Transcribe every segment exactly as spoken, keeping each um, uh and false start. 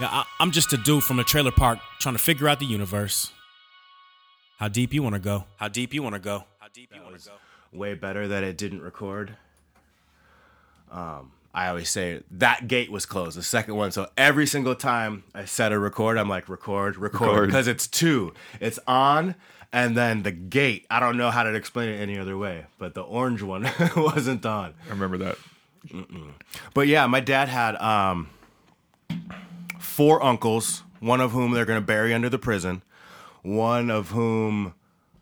Now, I'm just a dude from a trailer park trying to figure out the universe. How deep you want to go? How deep you want to go? How deep you want to go? Way better that it didn't record. Um, I always say that gate was closed, the second one. So every single time I set a record, I'm like, record, record, because it's two. It's on and then the gate. I don't know how to explain it any other way, but the orange one wasn't on. I remember that. Mm-mm. But yeah, my dad had... Um, Four uncles, one of whom they're going to bury under the prison, one of whom,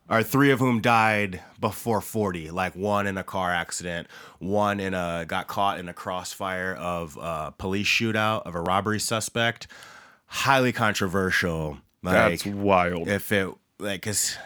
or three of whom died before forty, like one in a car accident, one in a, got caught in a crossfire of a police shootout of a robbery suspect. Highly controversial. Like, that's wild. If it, like, because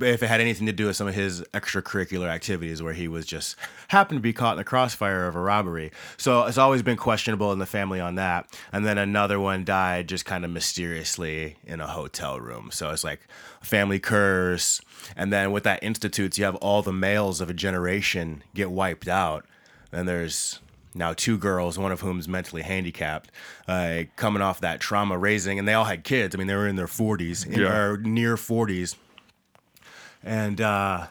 if it had anything to do with some of his extracurricular activities where he was just happened to be caught in the crossfire of a robbery. So it's always been questionable in the family on that. And then another one died just kind of mysteriously in a hotel room. So it's like a family curse. And then with that institutes, you have all the males of a generation get wiped out. And there's now two girls, one of whom is mentally handicapped, uh, coming off that trauma raising. And they all had kids. I mean, they were in their forties, in, yeah. or near forties. And uh,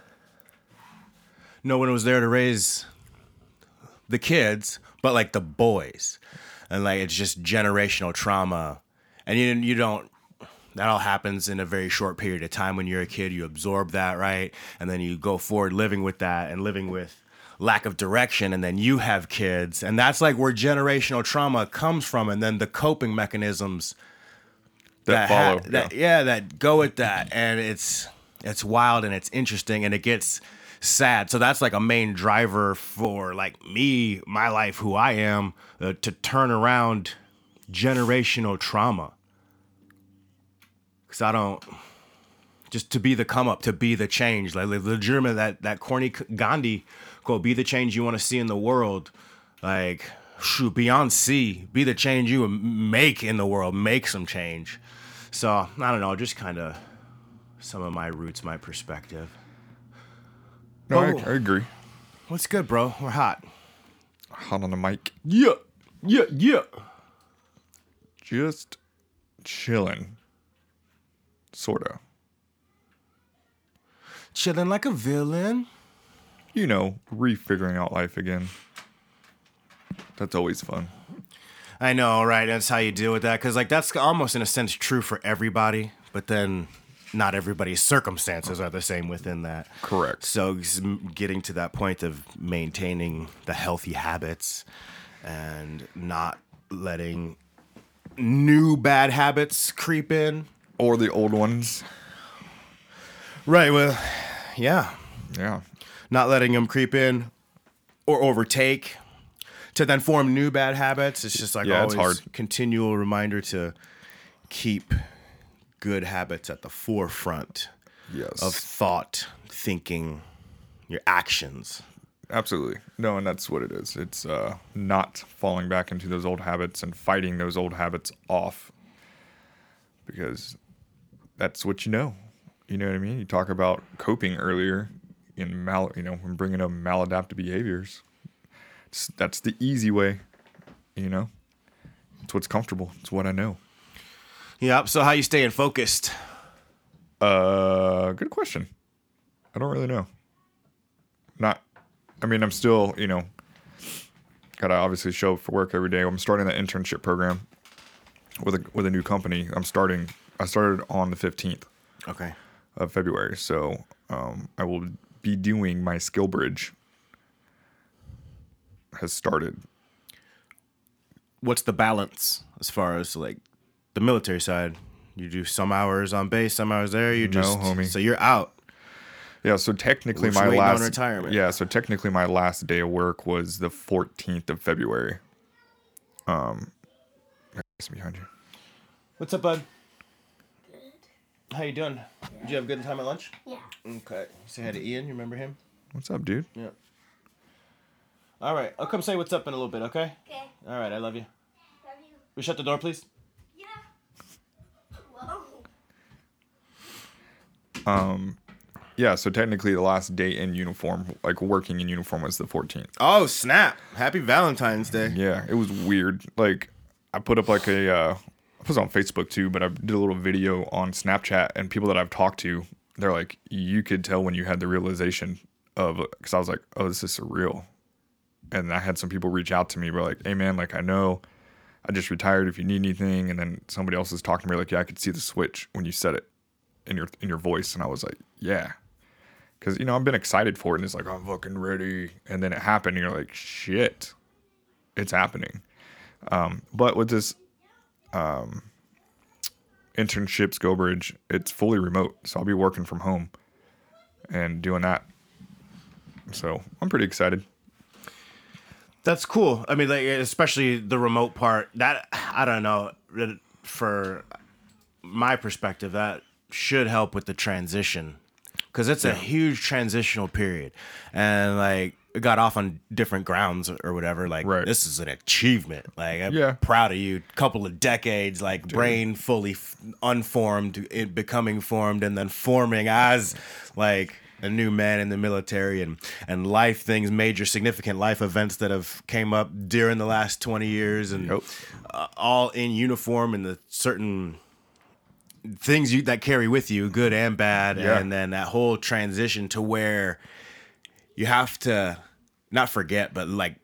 no one was there to raise the kids, but like the boys, and like it's just generational trauma. And you you don't that all happens in a very short period of time. When you're a kid, you absorb that, right? And then you go forward living with that and living with lack of direction. And then you have kids, and that's like where generational trauma comes from. And then the coping mechanisms that, that follow, ha- that, yeah. yeah, that go with that, and it's. It's wild and it's interesting and it gets sad. So that's like a main driver for like me, my life, who I am, uh, to turn around generational trauma. Because I don't, just to be the come up, to be the change. Like the German, that, that corny Gandhi quote, be the change you want to see in the world. Like, shoot, Beyonce, be the change you make in the world. Make some change. So I don't know, just kind of... some of my roots, my perspective. No, oh. I, I agree. What's good, bro? We're hot. Hot on the mic. Yeah, yeah, yeah. Just chilling. Sorta. Chilling like a villain? You know, refiguring out life again. That's always fun. I know, right? That's how you deal with that. Because, like, that's almost in a sense true for everybody. But then... not everybody's circumstances are the same within that. Correct. So getting to that point of maintaining the healthy habits and not letting new bad habits creep in. Or the old ones. Right. Well, yeah. Yeah. Not letting them creep in or overtake to then form new bad habits. It's just like yeah, always it's hard. Continual reminder to keep... good habits at the forefront yes. of thought, thinking, your actions. Absolutely. No, and that's what it is. It's uh, not falling back into those old habits and fighting those old habits off because that's what you know. You know what I mean? You talk about coping earlier in mal, you know, and bringing up maladaptive behaviors. It's, that's the easy way, you know? It's what's comfortable. It's what I know. Yep. So how you staying focused? Uh, good question. I don't really know. Not, I mean, I'm still, you know, gotta obviously show up for work every day. I'm starting that internship program with a with a new company. I'm starting. I started on the fifteenth. Okay. Of February, so um, I will be doing my SkillBridge. Has started. What's the balance as far as like? The military side, you do some hours on base, some hours there. You just no, homie. So you're out. Yeah. So technically, We're my last on retirement. Yeah. So technically, my last day of work was the fourteenth of February. Um, behind you. What's up, bud? How you doing? Yeah. Did you have a good time at lunch? Yeah. Okay. Say hi to Ian. You remember him? What's up, dude? Yeah. All right. I'll come say what's up in a little bit, okay? Okay. All right. I love you. Love you. We shut the door, please? Yeah. Whoa. Um... Yeah, so technically the last day in uniform, like working in uniform, was the fourteenth. Oh, snap. Happy Valentine's Day. Yeah, it was weird. Like, I put up like a, uh, I put it on Facebook too, but I did a little video on Snapchat, and people that I've talked to, they're like, you could tell when you had the realization of, because I was like, oh, this is surreal. And I had some people reach out to me, were like, hey man, like I know I just retired if you need anything. And then somebody else was talking to me like, yeah, I could see the switch when you said it in your in your voice. And I was like, yeah. Because, you know, I've been excited for it, and it's like, I'm fucking ready. And then it happened, and you're like, shit, it's happening. Um, but with this um, internship, SkillBridge, it's fully remote. So I'll be working from home and doing that. So I'm pretty excited. That's cool. I mean, like, especially the remote part. That, I don't know, for my perspective, that should help with the transition. Because it's yeah. a huge transitional period. And, like, it got off on different grounds or whatever. Like, right. This is an achievement. Like, I'm yeah. proud of you. Couple of decades, like, Dude. brain fully f- unformed, it becoming formed, and then forming as, like, a new man in the military. And, and life things, major significant life events that have came up during the last twenty years. And nope. uh, all in uniform and the certain... things you that carry with you, good and bad, yeah. and then that whole transition to where you have to not forget, but like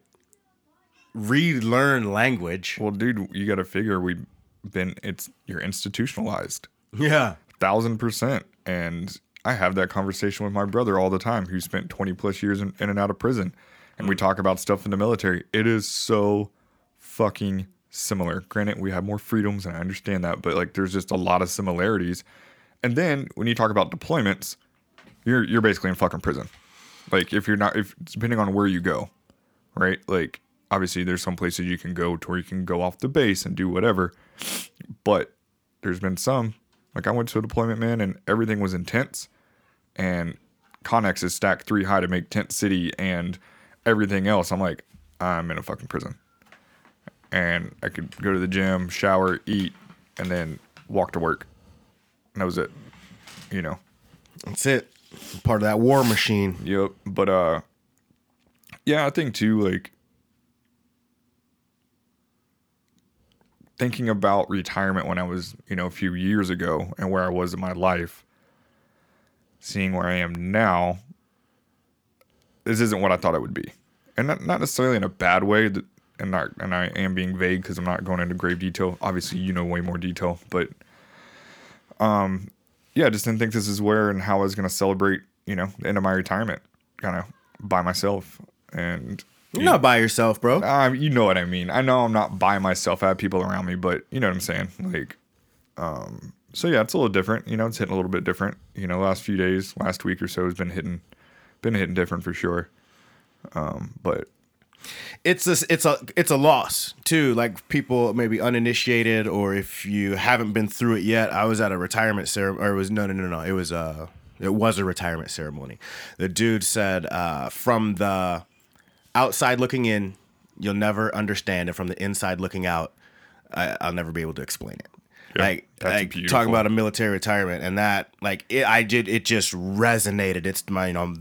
relearn language. Well, dude, you got to figure we've been it's you're institutionalized, yeah, thousand percent. And I have that conversation with my brother all the time, who spent twenty plus years in, in and out of prison, and mm. we talk about stuff in the military. It is so fucking similar. Granted, we have more freedoms, and I understand that, but like there's just a lot of similarities. And then when you talk about deployments, you're you're basically in fucking prison. Like if you're not, if depending on where you go, right? Like obviously there's some places you can go to where you can go off the base and do whatever, but there's been some. Like I went to a deployment, man, and everything was in tents, and Connex is stacked three high to make Tent City and everything else. I'm like, I'm in a fucking prison. And I could go to the gym, shower, eat, and then walk to work. And that was it. You know. That's it. Part of that war machine. Yep. But, uh, yeah, I think, too, like, thinking about retirement when I was, you know, a few years ago and where I was in my life, seeing where I am now, this isn't what I thought it would be. And not, not necessarily in a bad way, that, And not, and I am being vague because I'm not going into grave detail. Obviously, you know way more detail, but um, yeah, I just didn't think this is where and how I was going to celebrate, you know, the end of my retirement, kind of by myself. And you're not by yourself, bro. Uh, you know what I mean. I know I'm not by myself. I have people around me, but you know what I'm saying. Like, um, so yeah, it's a little different. You know, it's hitting a little bit different. You know, last few days, last week or so has been hitting, been hitting different for sure. Um, but. It's a, it's a it's a loss too. Like people maybe uninitiated, or if you haven't been through it yet. I was at a retirement ceremony, or it was no no no no. It was a it was a retirement ceremony. The dude said, uh, "From the outside looking in, you'll never understand, and from the inside looking out, I, I'll never be able to explain it." Yeah, like like beautiful. Talking about a military retirement, and that like it, I did it just resonated. It's my you know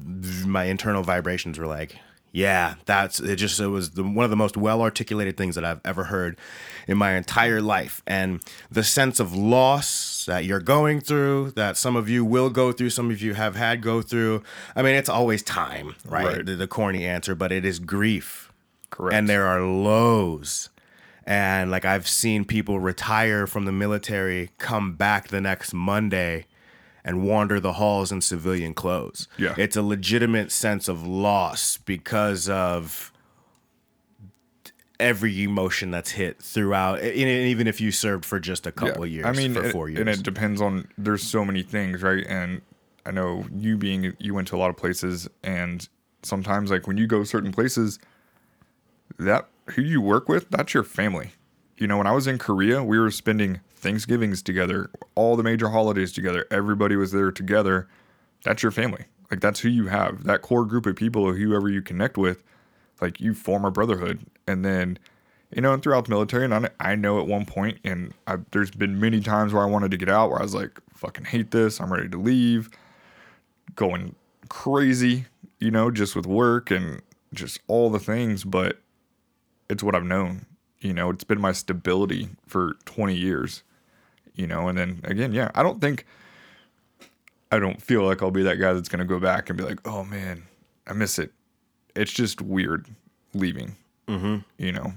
my internal vibrations were like. Yeah, that's it. Just it was the, one of the most well articulated things that I've ever heard in my entire life, and the sense of loss that you're going through, that some of you will go through, some of you have had go through. I mean, it's always time, right? right. The, the corny answer, but it is grief, correct? And there are lows, and like I've seen people retire from the military, come back the next Monday, and wander the halls in civilian clothes. Yeah. It's a legitimate sense of loss because of every emotion that's hit throughout, and even if you served for just a couple yeah. years, I mean, for it, four years. And it depends on, there's so many things, right? And I know you being, you went to a lot of places, and sometimes like when you go certain places, that who you work with, that's your family. You know, when I was in Korea, we were spending Thanksgivings together, all the major holidays together, everybody was there together. That's your family. Like, that's who you have. That core group of people, or whoever you connect with, like, you form a brotherhood. And then, you know, and throughout the military, and I, I know at one point, and I, there's been many times where I wanted to get out, where I was like, fucking hate this. I'm ready to leave. Going crazy, you know, just with work and just all the things. But it's what I've known. You know, it's been my stability for twenty years, you know. And then again, yeah, I don't think, I don't feel like I'll be that guy that's going to go back and be like, oh man, I miss it. It's just weird leaving, mm-hmm. you know.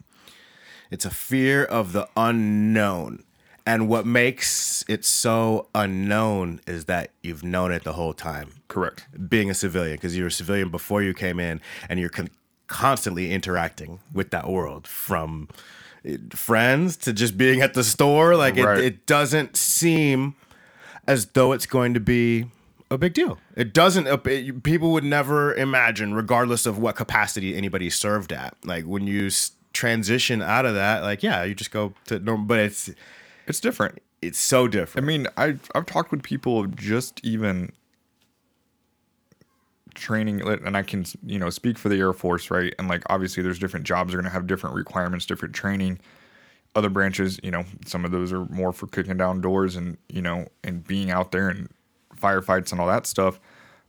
It's a fear of the unknown. And what makes it so unknown is that you've known it the whole time. Correct. Being a civilian, because you were a civilian before you came in, and you're con- constantly interacting with that world, from friends to just being at the store. Like, right. it, it doesn't seem as though it's going to be a big deal. It doesn't, it, people would never imagine, regardless of what capacity anybody served at. Like, when you s- transition out of that, like, yeah, you just go to normal, but it's... It's different. It's so different. I mean, I've, I've talked with people of just even training, and I can, you know, speak for the Air Force, right? And, like, obviously there's different jobs are going to have different requirements, different training. Other branches, you know, some of those are more for kicking down doors and, you know, and being out there and firefights and all that stuff.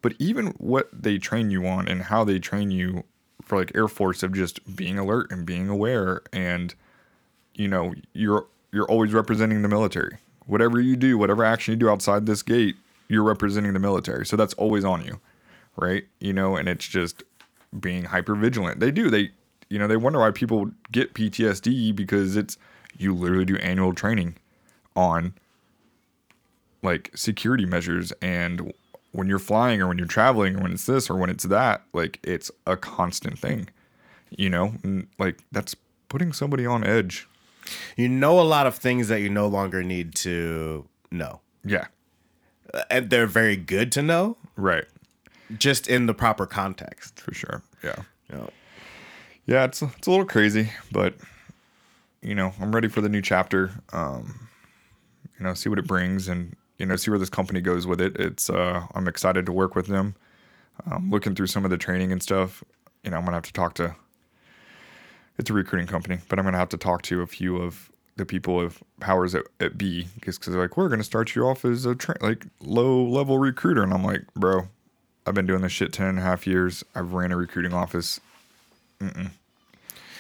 But even what they train you on and how they train you for, like, Air Force, of just being alert and being aware, and, you know, you're... You're always representing the military. Whatever you do, whatever action you do outside this gate, you're representing the military. So that's always on you, right? You know, and it's just being hypervigilant. They do. They, you know, they wonder why people get P T S D, because it's, you literally do annual training on, like, security measures. And when you're flying, or when you're traveling, or when it's this or when it's that, like, it's a constant thing, you know? And, like, that's putting somebody on edge. You know a lot of things that you no longer need to know. Yeah. And they're very good to know. Right. Just in the proper context. For sure. Yeah. Yeah, yeah it's, it's a little crazy, but, you know, I'm ready for the new chapter. Um, you know, see what it brings, and, you know, see where this company goes with it. It's uh, I'm excited to work with them. Um, looking through some of the training and stuff, you know, I'm going to have to talk to... It's a recruiting company, but I'm going to have to talk to a few of the people of powers at, at B, because they're like, we're going to start you off as a tra- like low-level recruiter. And I'm like, bro, I've been doing this shit ten and a half years. I've ran a recruiting office. Mm-mm.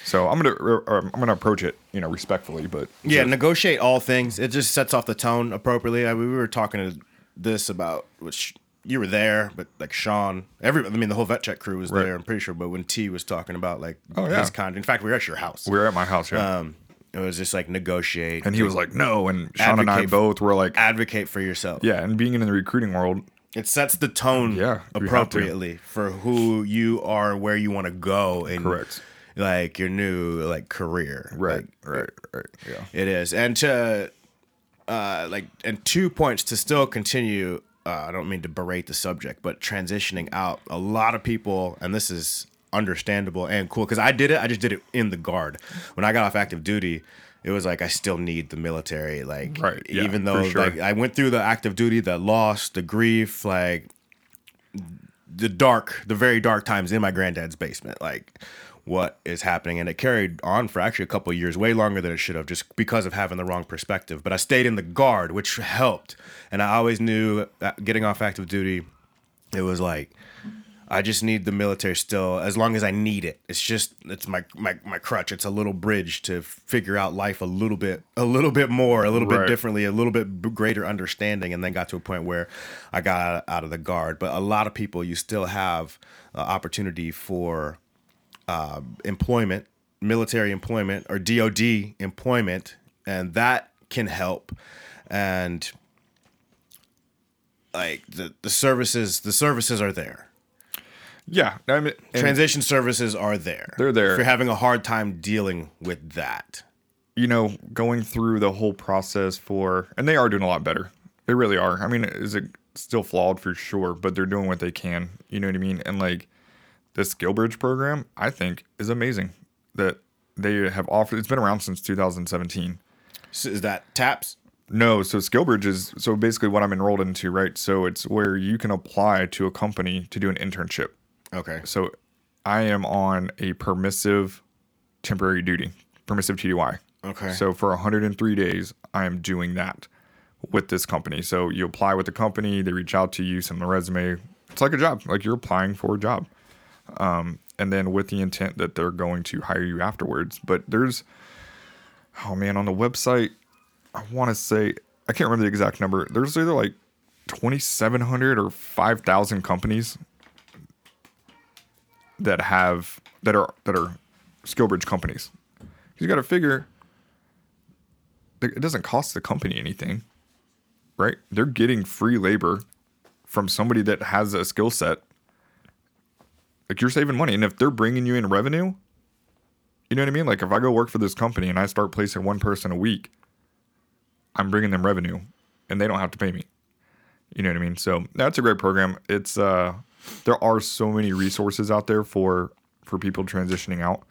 So I'm going to I'm going to approach it, you know, respectfully. But yeah, just- negotiate all things. It just sets off the tone appropriately. I mean, we were talking to this about, which you were there, but, like, Sean, every, I mean, the whole vet check crew was right there, I'm pretty sure. But when T was talking about, like, oh, yeah. his kind, in fact, we were at your house. We were at my house, yeah. Um, it was just, like, negotiate. And he was like, no. And Sean and I both were like, advocate for yourself. Yeah. And being in the recruiting world, it sets the tone yeah, appropriately for who you are, where you want to go. And correct. Like, your new, like, career. Right. Like, right. Right. Yeah. It is. And to, uh, like, and two points to still continue. Uh, I don't mean to berate the subject, but transitioning out, a lot of people, and this is understandable and cool, because I did it, I just did it in the Guard. When I got off active duty, it was like, I still need the military. Like, right, yeah, even though, sure. like, I went through the active duty, the loss, the grief, like, the dark, the very dark times in my granddad's basement. Like, what is happening? And it carried on for actually a couple of years, way longer than it should have, just because of having the wrong perspective. But I stayed in the Guard, which helped. And I always knew that getting off active duty, it was like, I just need the military still, as long as I need it. It's just, it's my my, my crutch. It's a little bridge to figure out life a little bit, a little bit more, a little right. bit differently, a little bit greater understanding. And then got to a point where I got out of the Guard. But a lot of people, you still have uh, opportunity for Uh, employment, military employment, or D O D employment, and that can help. And, like, the, the services, the services are there. Yeah, I mean, transition services are there. They're there. If you're having a hard time dealing with that, you know, going through the whole process for, and they are doing a lot better. They really are. I mean, is it still flawed? For sure, but they're doing what they can. You know what I mean? And, like, the SkillBridge program, I think, is amazing that they have offered. It's been around since two thousand seventeen. So is that TAPS? No, so SkillBridge is so basically what I'm enrolled into, right? So it's where you can apply to a company to do an internship. Okay. So I am on a permissive temporary duty, permissive T D Y. Okay. So for one hundred three days, I am doing that with this company. So you apply with the company, they reach out to you, send the resume. It's like a job, like you're applying for a job. Um, and then with the intent that they're going to hire you afterwards. But there's, oh man, on the website, I want to say, I can't remember the exact number. There's either like twenty-seven hundred or five thousand companies that have, that are, that are SkillBridge companies. You got to figure it doesn't cost the company anything, right? They're getting free labor from somebody that has a skill set. Like you're saving money. And if they're bringing you in revenue, you know what I mean? Like if I go work for this company and I start placing one person a week, I'm bringing them revenue and they don't have to pay me. You know what I mean? So that's a great program. It's, uh, there are so many resources out there for, for people transitioning out.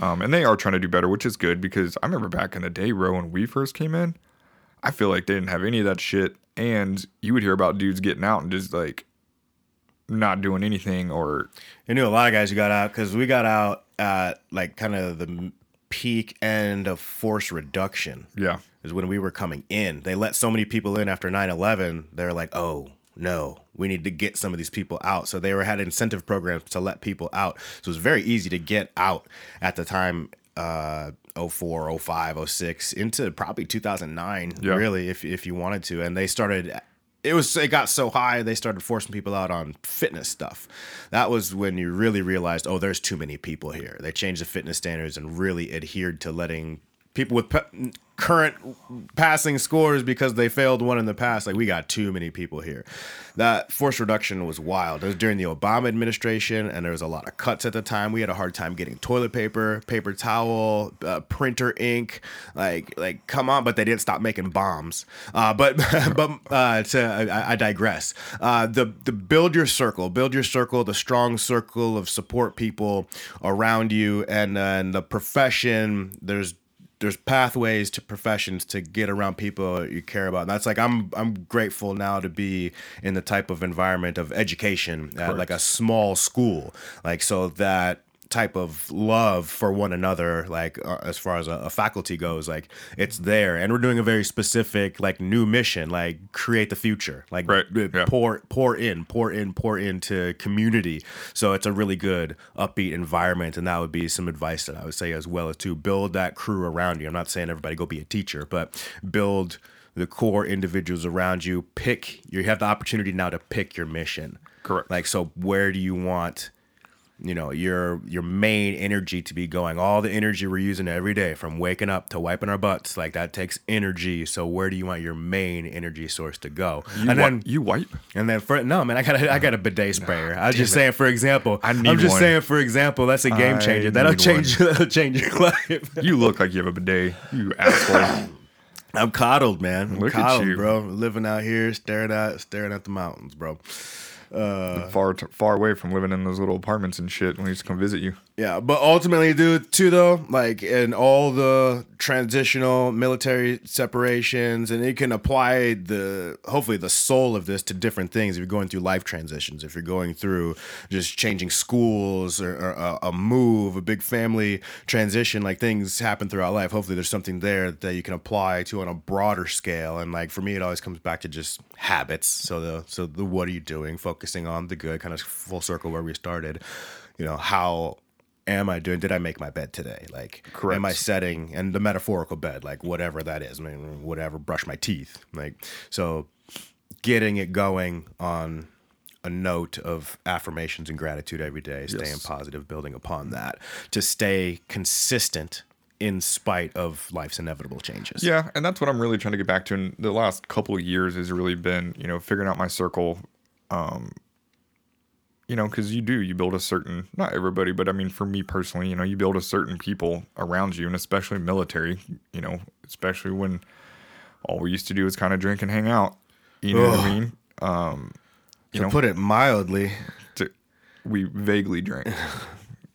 Um, and they are trying to do better, which is good because I remember back in the day, bro, when we first came in, I feel like they didn't have any of that shit. And you would hear about dudes getting out and just like not doing anything or... I knew a lot of guys who got out because we got out at like kind of the peak end of force reduction. Yeah. Is when we were coming in. They let so many people in after nine eleven. They're like, oh, no, we need to get some of these people out. So they were had incentive programs to let people out. So it was very easy to get out at the time, uh, oh four, oh five, oh six, into probably two thousand nine, yeah. really, if if you wanted to. And they started, it was it got so high, they started forcing people out on fitness stuff. That was when you really realized, oh, there's too many people here. They changed the fitness standards and really adhered to letting people with pe- current passing scores because they failed one in the past. Like, we got too many people here. That force reduction was wild. It was during the Obama administration, and there was a lot of cuts at the time. We had a hard time getting toilet paper, paper towel, uh, printer ink. Like, like come on. But they didn't stop making bombs. Uh, but but uh, to, I, I digress. Uh, the, the build your circle. Build your circle, the strong circle of support people around you. And, uh, and the profession, there's There's pathways to professions to get around people you care about. And that's like, I'm I'm grateful now to be in the type of environment of education at like a small school. Like, so that type of love for one another, like uh, as far as a, a faculty goes, like it's there. And we're doing a very specific, like new mission, like create the future, like right. yeah. pour, pour in, pour in, pour into community. So it's a really good upbeat environment. And that would be some advice that I would say as well, is to build that crew around you. I'm not saying everybody go be a teacher, but build the core individuals around you. Pick, you have the opportunity now to pick your mission. Correct. Like, so where do you want you know, your your main energy to be going? All the energy we're using every day, from waking up to wiping our butts, like that takes energy. So where do you want your main energy source to go? You and then wi- you wipe, and then for no man, I got a, I got a bidet sprayer. No, I was just it. saying, for example, I need I'm just one. saying, for example, that's a game changer. I that'll change that'll change your life. You look like you have a bidet, you asshole. I'm coddled, man. I'm look coddled, at you, bro. Living out here, staring out, staring at the mountains, bro. Uh, far t- far away from living in those little apartments and shit when we used to come visit you. Yeah, but ultimately, dude, too, though, like in all the transitional military separations, and you can apply the, hopefully the soul of this to different things. If you're going through life transitions, if you're going through just changing schools or, or a, a move, a big family transition, like things happen throughout life. Hopefully there's something there that you can apply to on a broader scale. And like, for me, it always comes back to just habits. So the, so the, what are you doing? Focus Focusing on the good, kind of full circle where we started. You know, how am I doing? Did I make my bed today? Like, Correct. Am I setting, and the metaphorical bed, like whatever that is, I mean, whatever, brush my teeth. Like, so getting it going on a note of affirmations and gratitude every day, staying yes. positive, building upon that to stay consistent in spite of life's inevitable changes. Yeah. And that's what I'm really trying to get back to. And the last couple of years has really been, you know, figuring out my circle. Um, you know, cause you do, you build a certain, not everybody, but I mean, for me personally, you know, you build a certain people around you, and especially military, you know, especially when all we used to do was kind of drink and hang out, you know Ugh. what I mean? Um, you to know, put it mildly, to, we vaguely drank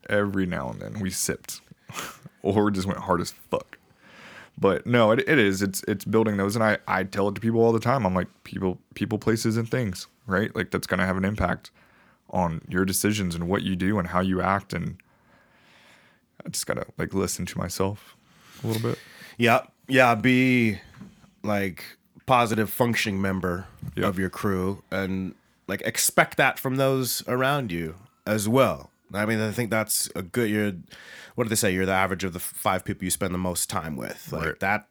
every now and then. We sipped or just went hard as fuck. But no, it, it is. It's it's building those. And I, I tell it to people all the time. I'm like, people, people, places, and things, right? Like, that's going to have an impact on your decisions and what you do and how you act. And I just got to, like, listen to myself a little bit. Yeah. Yeah. Be, like, positive functioning member yep. of your crew, and, like, expect that from those around you as well. I mean, I think that's a good, you're, what do they say? You're the average of the five people you spend the most time with. Like right. that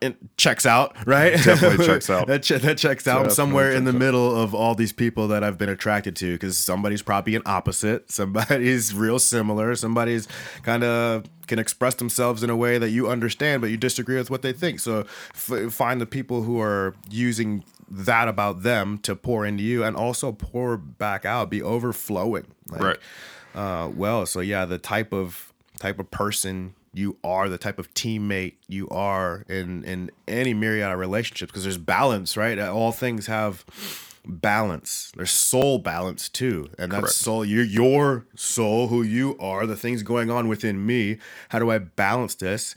it checks out, right? It definitely checks out. that, che- that checks out. I'm somewhere in the out. middle of all these people that I've been attracted to, because somebody's probably an opposite. Somebody's real similar. Somebody's kind of can express themselves in a way that you understand, but you disagree with what they think. So f- find the people who are using that about them to pour into you, and also pour back out, be overflowing. Like, right. Uh, well, so yeah, the type of type of person you are, the type of teammate you are in, in any myriad of relationships, because there's balance, right? All things have balance. There's soul balance too. And that's Correct. soul, your, your soul, who you are, the things going on within me. How do I balance this?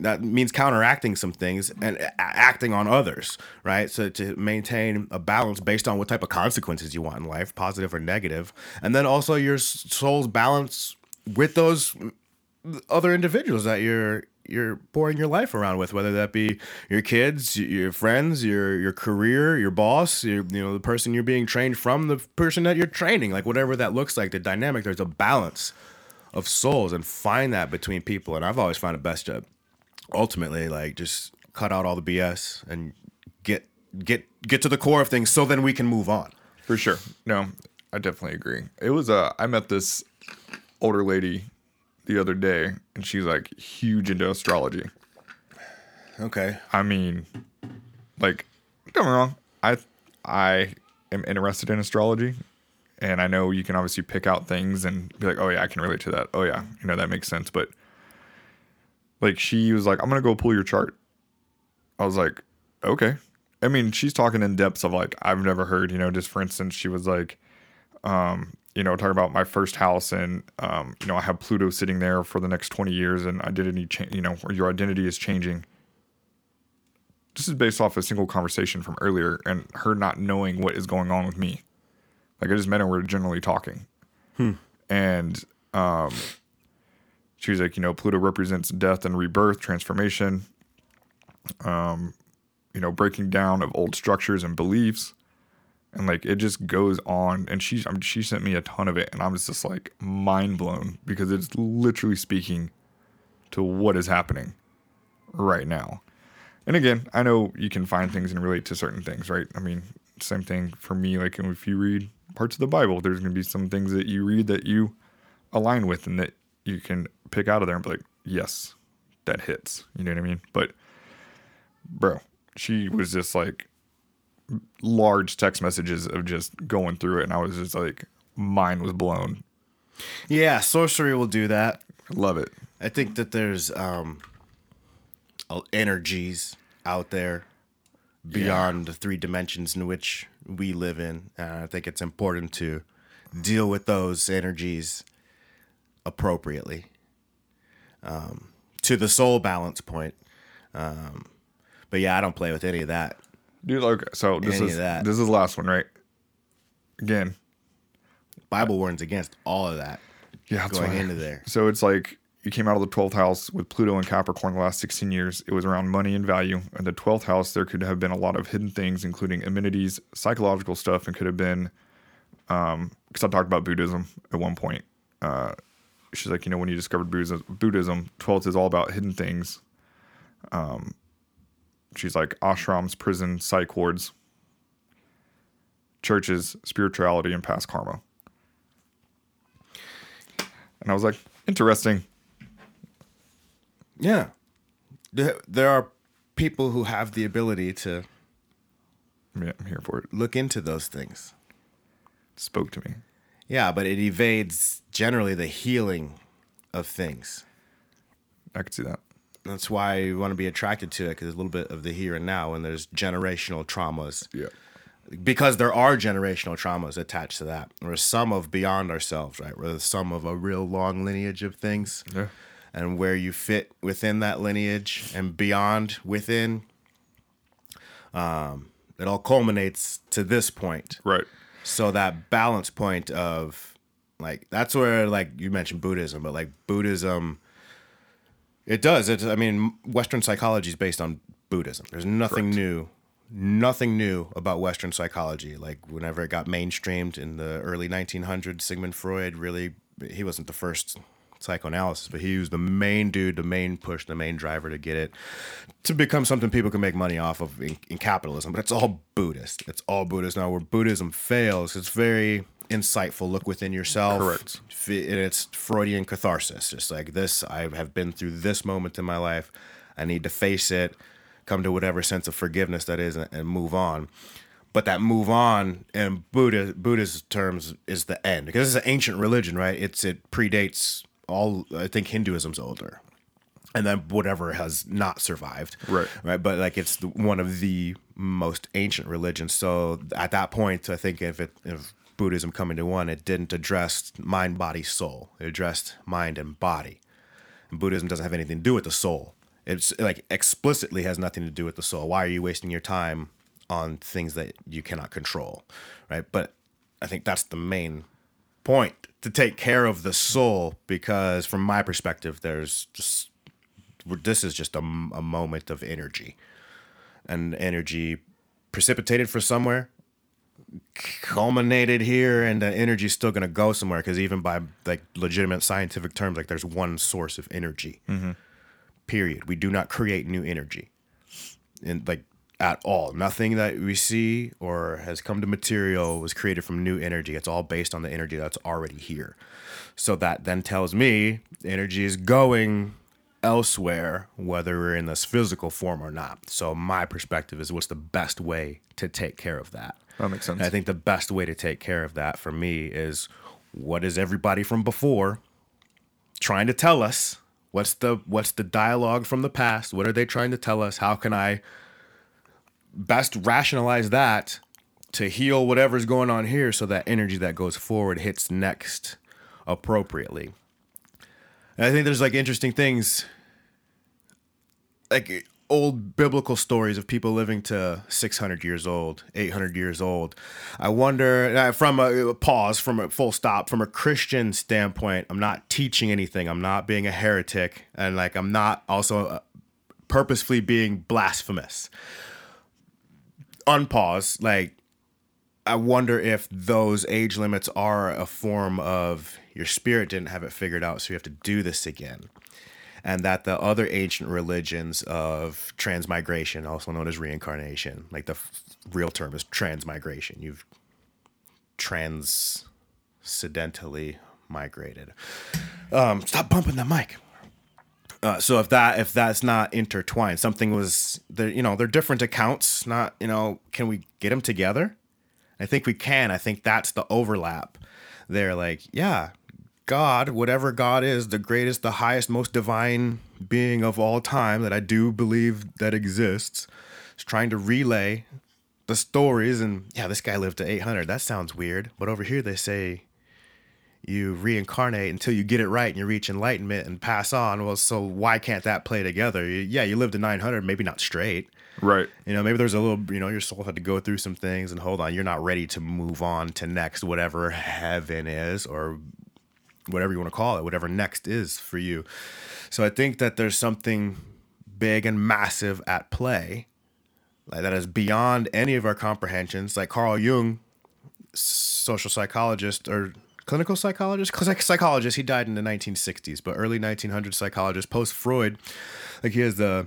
That means counteracting some things and acting on others, right? So to maintain a balance based on what type of consequences you want in life, positive or negative. And then also your soul's balance with those other individuals that you're you're pouring your life around with, whether that be your kids, your friends, your your career, your boss, your, you know, the person you're being trained from, the person that you're training, like whatever that looks like, the dynamic, there's a balance of souls, and find that between people. And I've always found it best to ultimately, like, just cut out all the B S and get get get to the core of things, so then we can move on. For sure. No, I definitely agree. It was uh, I met this older lady the other day, and she's like huge into astrology. Okay. I mean, like, don't get me wrong. I I am interested in astrology, and I know you can obviously pick out things and be like, oh yeah, I can relate to that. Oh yeah, you know, that makes sense, but. Like, she was like, I'm going to go pull your chart. I was like, okay. I mean, she's talking in depths of, like, I've never heard, you know, just for instance, she was like, um, you know, talking about my first house, and, um, you know, I have Pluto sitting there for the next twenty years, and identity, cha- you know, your identity is changing. This is based off a single conversation from earlier and her not knowing what is going on with me. Like, I just met her, we're generally talking. Hmm. And, um... she was like, you know, Pluto represents death and rebirth, transformation, um, you know, breaking down of old structures and beliefs. And, like, it just goes on. And she I mean, she sent me a ton of it. And I was just, like, mind blown, because it's literally speaking to what is happening right now. And, again, I know you can find things and relate to certain things, right? I mean, same thing for me. Like, if you read parts of the Bible, there's going to be some things that you read that you align with and that you can pick out of there and be like, yes, that hits. You know what I mean? But, bro, she was just like large text messages of just going through it. And I was just like, mind was blown. Yeah, sorcery will do that. Love it. I think that there's um, energies out there beyond yeah. the three dimensions in which we live in. And I think it's important to deal with those energies appropriately, um, to the soul balance point. Um, but yeah, I don't play with any of that. Dude, okay, so this any is this is the last one, right? Again, Bible warns against all of that. Yeah, that's going right. into there. So it's like you came out of the twelfth house with Pluto and Capricorn the last sixteen years. It was around money and value. In the twelfth house, there could have been a lot of hidden things, including amenities, psychological stuff, and could have been um, because I talked about Buddhism at one point. Uh, She's like, you know, when you discovered Buddhism, Buddhism, twelfth is all about hidden things. Um, she's like ashrams, prisons, psych wards, churches, spirituality, and past karma. And I was like, interesting. Yeah. There are people who have the ability to. Yeah, I'm here for it. Look into those things. Spoke to me. Yeah, but it evades generally the healing of things. I could see that. That's why you want to be attracted to it, because there's a little bit of the here and now, and there's generational traumas. Yeah. Because there are generational traumas attached to that. There's some of beyond ourselves, right? There's some of a real long lineage of things. Yeah. and where you fit within that lineage and beyond within. Um, it all culminates to this point. Right. So that balance point of, like, that's where, like, you mentioned Buddhism, but, like, Buddhism, it does. It's, I mean, Western psychology is based on Buddhism. There's nothing Correct. new, nothing new about Western psychology. Like, whenever it got mainstreamed in the early nineteen hundreds, Sigmund Freud really, he wasn't the first psychoanalysis, but he was the main dude, the main push, the main driver to get it to become something people can make money off of in, in capitalism. But it's all Buddhist. It's all Buddhist. Now, where Buddhism fails, it's very insightful. Look within yourself. Correct. And it's Freudian catharsis. Just like this, I have been through this moment in my life. I need to face it, come to whatever sense of forgiveness that is, and, and move on. But that move on in Buddha, Buddhist terms is the end. Because it's an ancient religion, right? It's It predates all, I think Hinduism's older. And then whatever has not survived. Right. Right. But like it's the, one of the most ancient religions. So at that point, I think if, it, if Buddhism coming to one, it didn't address mind, body, soul. It addressed mind and body. And Buddhism doesn't have anything to do with the soul. It's like explicitly has nothing to do with the soul. Why are you wasting your time on things that you cannot control, right? But I think that's the main point, to take care of the soul, because from my perspective, there's just, this is just a, a moment of energy, and energy precipitated for somewhere, culminated here, and the energy is still going to go somewhere, because even by like legitimate scientific terms, like there's one source of energy, mm-hmm. period. We do not create new energy. And like, at all. Nothing that we see or has come to material was created from new energy. It's all based on the energy that's already here. So that then tells me energy is going elsewhere, whether we're in this physical form or not. So my perspective is, what's the best way to take care of that? That makes sense. And I think the best way to take care of that for me is, what is everybody from before trying to tell us? What's the, what's the dialogue from the past? What are they trying to tell us? How can I best rationalize that to heal whatever's going on here, so that energy that goes forward hits next appropriately? And I think there's like interesting things, like old biblical stories of people living to six hundred years old, eight hundred years old. I wonder, from a pause, from a full stop, from a Christian standpoint, I'm not teaching anything. I'm not being a heretic, and like I'm not also purposefully being blasphemous. Unpause, like, I wonder if those age limits are a form of your spirit didn't have it figured out, so you have to do this again. And that the other ancient religions of transmigration, also known as reincarnation, like the f- real term is transmigration. You've transcendentally migrated. Um, stop bumping the mic. Uh, so if that if that's not intertwined, something was there. You know, they're different accounts. Not, you know, can we get them together? I think we can. I think that's the overlap. They're like, yeah, God, whatever God is, the greatest, the highest, most divine being of all time that I do believe that exists, is trying to relay the stories. And yeah, this guy lived to eight hundred. That sounds weird, but over here they say you reincarnate until you get it right and you reach enlightenment and pass on. Well, so why can't that play together? Yeah, you lived to nine hundred, maybe not straight. Right. You know, maybe there's a little, you know, your soul had to go through some things, and hold on, you're not ready to move on to next, whatever heaven is, or whatever you want to call it, whatever next is for you. So I think that there's something big and massive at play, like, that is beyond any of our comprehensions. Like Carl Jung, social psychologist, or clinical psychologist, psychologist. He died in the nineteen sixties, but early nineteen hundred psychologist, post Freud. Like, he has the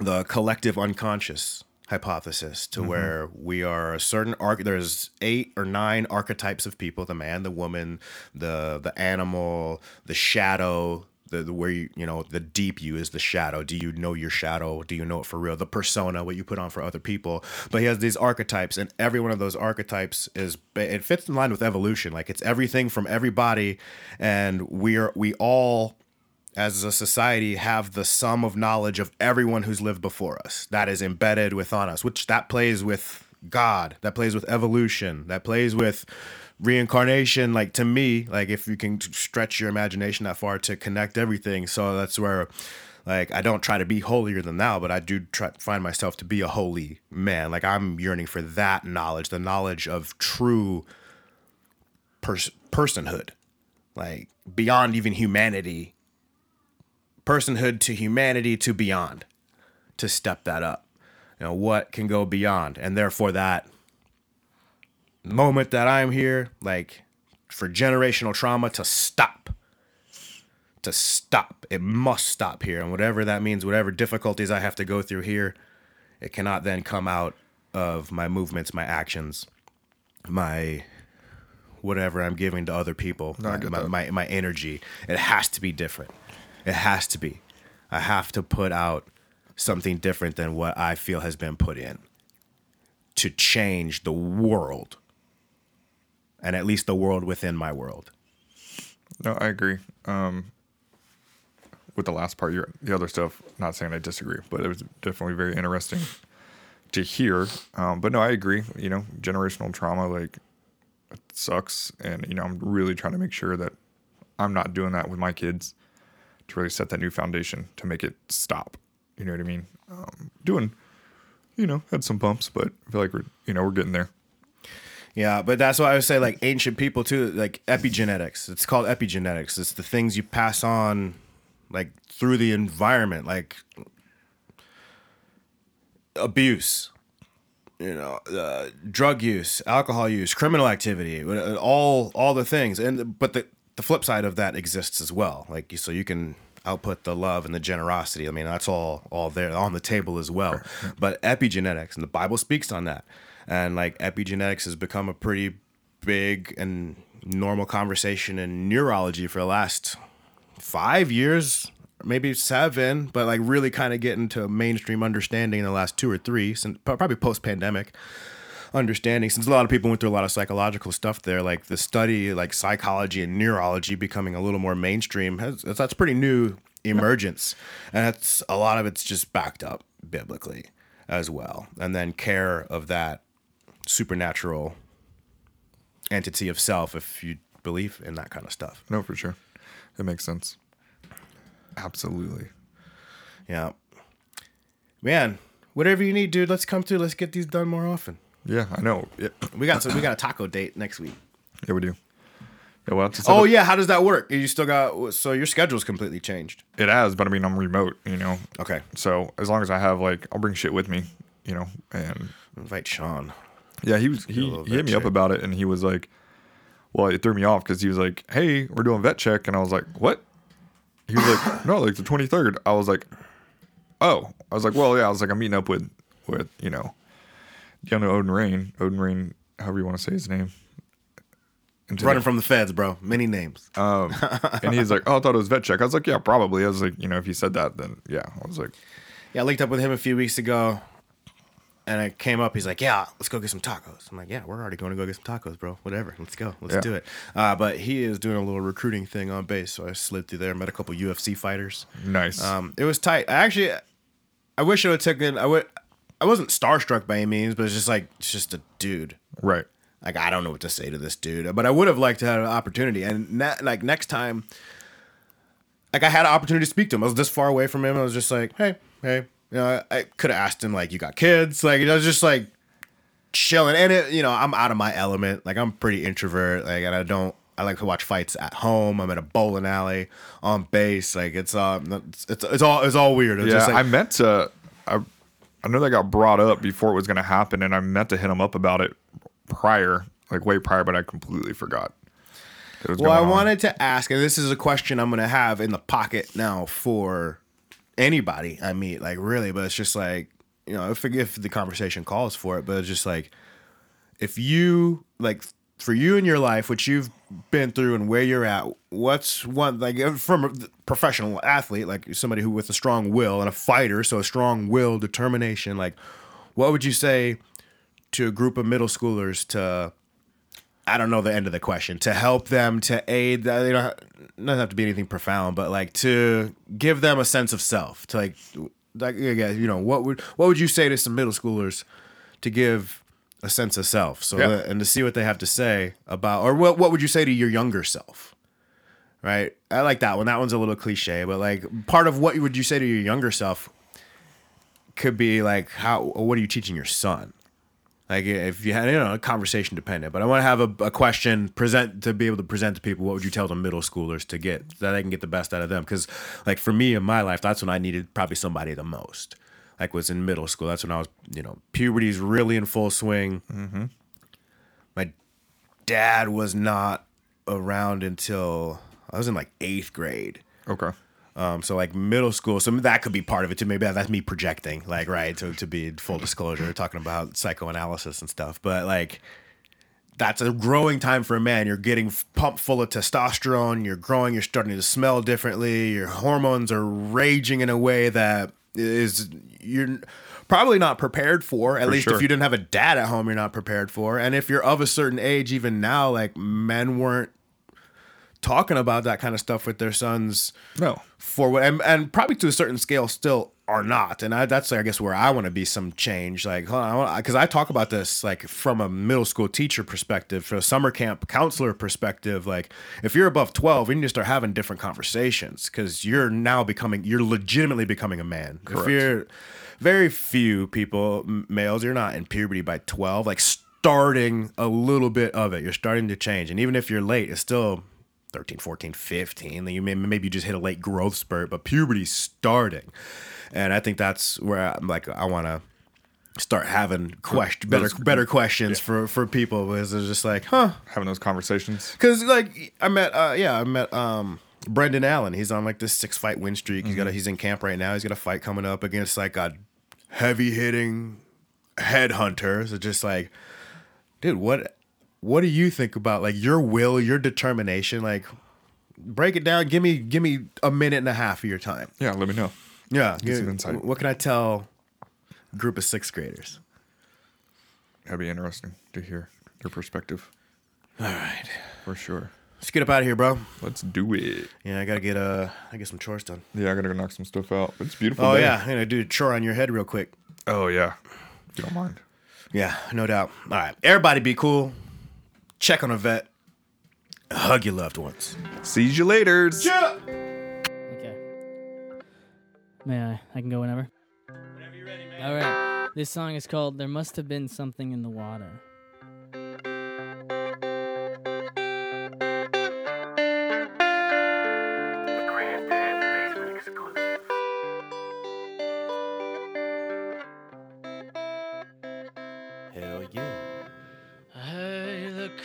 the collective unconscious hypothesis, to mm-hmm. where we are a certain arc. There's eight or nine archetypes of people: the man, the woman, the the animal, the shadow. The, the where you you know the deep you is the shadow. Do you know your shadow? Do you know it for real? The persona, what you put on for other people. But he has these archetypes, and every one of those archetypes is it fits in line with evolution. Like, it's everything from everybody, and we are we all as a society have the sum of knowledge of everyone who's lived before us that is embedded within us, which that plays with God, that plays with evolution, that plays with reincarnation. Like, to me, like, if you can stretch your imagination that far to connect everything. So that's where, like, I don't try to be holier than thou, but I do try to find myself to be a holy man. Like, I'm yearning for that knowledge, the knowledge of true pers- personhood, like beyond even humanity, personhood to humanity to beyond, to step that up. You know, what can go beyond? And therefore that moment that I'm here, like, for generational trauma to stop, to stop, it must stop here. And whatever that means, whatever difficulties I have to go through here, it cannot then come out of my movements, my actions, my whatever I'm giving to other people, no, my, my, my, my energy. It has to be different. It has to be. I have to put out something different than what I feel has been put in to change the world, and at least the world within my world. No, I agree. Um, with the last part, your, the other stuff, not saying I disagree, but it was definitely very interesting to hear. Um, but no, I agree. You know, generational trauma, like, it sucks. And, you know, I'm really trying to make sure that I'm not doing that with my kids, to really set that new foundation to make it stop. You know what I mean? Um, doing, you know, had some bumps, but I feel like we're, you know, we're getting there. Yeah, but that's why I would say, like, ancient people too, like epigenetics. It's called epigenetics. It's the things you pass on, like, through the environment, like abuse, you know, uh, drug use, alcohol use, criminal activity, all all the things. And but the the flip side of that exists as well. Like, so you can output the love and the generosity. I mean, that's all all there on the table as well. But epigenetics, and the Bible speaks on that. And, like, epigenetics has become a pretty big and normal conversation in neurology for the last five years, maybe seven, but, like, really kind of getting to mainstream understanding in the last two or three, since probably post-pandemic understanding, since a lot of people went through a lot of psychological stuff there. Like, the study, like, psychology and neurology becoming a little more mainstream, has, that's pretty new emergence. And that's, a lot of it's just backed up biblically as well. And then care of that supernatural entity of self, if you believe in that kind of stuff. No, for sure. It makes sense. Absolutely. Yeah. Man, whatever you need, dude, let's come through. Let's get these done more often. Yeah, I know. Yeah. We got some, we got a taco date next week. Yeah, we do. Yeah, well, oh, up. yeah. How does that work? You still got, so your schedule's completely changed. It has, but I mean, I'm remote, you know. Okay. So as long as I have, like, I'll bring shit with me, you know, and invite Sean. Yeah, he was, he, he hit me check. up about it, and he was like, well, it threw me off because he was like, hey, we're doing vet check. And I was like, what? He was like, no, like the twenty-third. I was like, oh, I was like, well, yeah, I was like, I'm meeting up with, with, you know, you know, Odin Rain, Odin Rain, however you want to say his name. Running from the feds, bro. Many names. Um, and he's like, oh, I thought it was vet check. I was like, yeah, probably. I was like, you know, if he said that, then yeah. I was like, yeah, I linked up with him a few weeks ago, and I came up. He's like, yeah, let's go get some tacos. I'm like, yeah, we're already going to go get some tacos, bro. Whatever. Let's go. Let's yeah. do it. Uh, but he is doing a little recruiting thing on base, so I slid through there, met a couple U F C fighters. Nice. Um, it was tight. I actually, I wish I would have taken, I would, I wasn't starstruck by any means, but it's just like, it's just a dude. Right. Like, I don't know what to say to this dude, but I would have liked to have an opportunity. And na- like next time, like, I had an opportunity to speak to him. I was this far away from him. I was just like, hey, hey, you know, I, I could have asked him, like, you got kids? Like, I was just like chilling. And it, you know, I'm out of my element. Like, I'm pretty introvert. Like, and I don't, I like to watch fights at home. I'm at a bowling alley on base. Like, it's, um, it's, it's, it's all, it's all weird. It's yeah, just like, I meant to, I, I know that got brought up before it was going to happen, and I meant to hit him up about it prior, like way prior, but I completely forgot. Well, I on. wanted to ask, and this is a question I'm going to have in the pocket now for anybody I meet, like, really, but it's just like, you know, if, if the conversation calls for it, but it's just like, if you, like, for you in your life, what you've been through and where you're at, what's one, like, from a professional athlete, like somebody who with a strong will and a fighter, so a strong will, determination, like, what would you say to a group of middle schoolers to, I don't know the end of the question, to help them, to aid, they don't have, doesn't have to be anything profound, but like to give them a sense of self, to like, like, you know, what would, what would you say to some middle schoolers to give a sense of self. So, yeah. the, and to see what they have to say about, or what, what would you say to your younger self? Right. I like that one. That one's a little cliche, but like part of what would you say to your younger self could be like, how, what are you teaching your son? Like if you had, you know, a conversation dependent, but I want to have a, a question present to be able to present to people. What would you tell the middle schoolers to get so that they can get the best out of them? Cause like for me in my life, that's when I needed probably somebody the most, like was in middle school. That's when I was, you know, puberty's really in full swing. Mm-hmm. My dad was not around until I was in like eighth grade. Okay. Um, so like middle school, so that could be part of it too. Maybe that's me projecting, like, right. So to be full disclosure, talking about psychoanalysis and stuff, but like, that's a growing time for a man. You're getting pumped full of testosterone. You're growing, you're starting to smell differently. Your hormones are raging in a way that is, you're probably not prepared for, at for least sure. If you didn't have a dad at home, you're not prepared for. And if you're of a certain age, even now, like men weren't talking about that kind of stuff with their sons, no, for what, and, and probably to a certain scale still are not. And I, that's I guess where I want to be some change. Like, hold on, because I, I talk about this like from a middle school teacher perspective, from a summer camp counselor perspective. Like, if you're above twelve, you need to start having different conversations because you're now becoming, you're legitimately becoming a man. Correct. If you're very few people, males, you're not in puberty by twelve. Like starting a little bit of it, you're starting to change, and even if you're late, it's still thirteen, fourteen, fifteen, then you may, maybe you just hit a late growth spurt, but puberty's starting. And I think that's where I'm like, I want to start having question, better better questions yeah. for, for people, because they're just like, huh. Having those conversations. Because like I met, uh, yeah, I met um, Brendan Allen. He's on like this six fight win streak. He's mm-hmm. got a, he's in camp right now. He's got a fight coming up against like a heavy hitting headhunter. So just like, dude, what... What do you think about like your will, your determination? Like, break it down. Give me, give me a minute and a half of your time. Yeah, let me know. Yeah, give, what can I tell a group of sixth graders? That'd be interesting to hear their perspective. All right, for sure. Let's get up out of here, bro. Let's do it. Yeah, I gotta get uh, I get some chores done. Yeah, I gotta go knock some stuff out. But it's beautiful. Oh day. Yeah, I'm gonna do a chore on your head real quick. Oh yeah, if you don't mind. Yeah, no doubt. All right, everybody, be cool. Check on a vet. Hug your loved ones. See you later. Yeah. Okay. May I? I can go whenever. Whenever you're ready, man. All right. This song is called "There Must Have Been Something in the Water."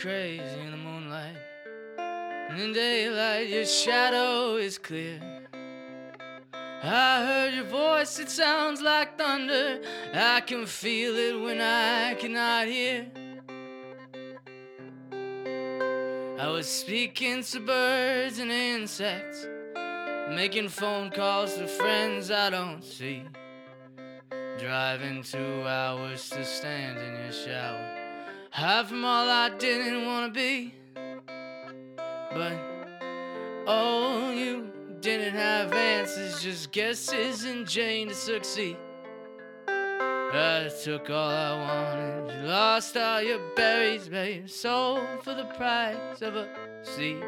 Crazy in the moonlight, and in daylight your shadow is clear. I heard your voice, it sounds like thunder. I can feel it when I cannot hear. I was speaking to birds and insects, making phone calls to friends I don't see, driving two hours to stand in your shower, hide from all I didn't want to be. But oh, you didn't have answers, just guesses and Jane to succeed. I took all I wanted, you lost all your berries, babe, sold for the price of a seed.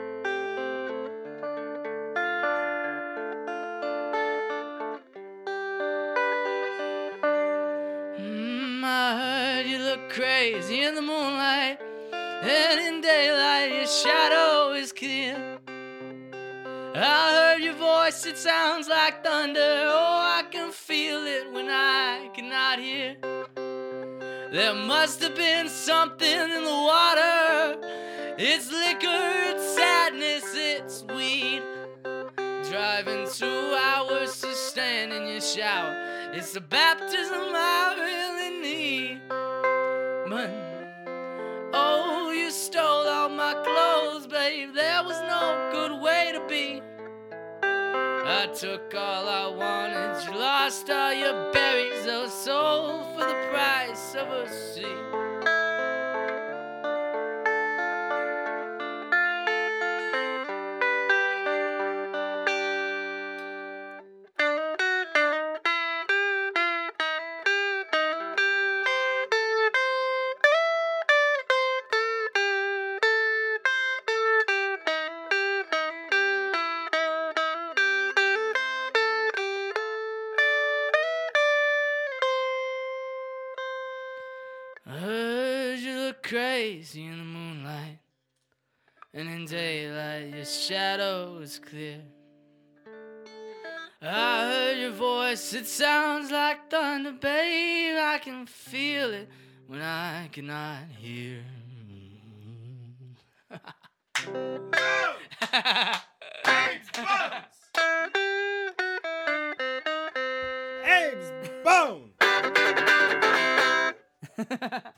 Crazy in the moonlight, and in daylight your shadow is clear. I heard your voice, it sounds like thunder. Oh, I can feel it when I cannot hear. There must have been something in the water. It's liquor, it's sadness, it's weed. Driving two hours to stand in your shower, it's the baptism I really need. Oh, you stole all my clothes, babe. There was no good way to be. I took all I wanted, you lost all your berries, oh, sold for the price of a seed. crazy in the moonlight, and in daylight your shadow is clear. I heard your voice, it sounds like thunder, babe. I can feel it when I cannot hear. Abe's Bones! Abe's Bones!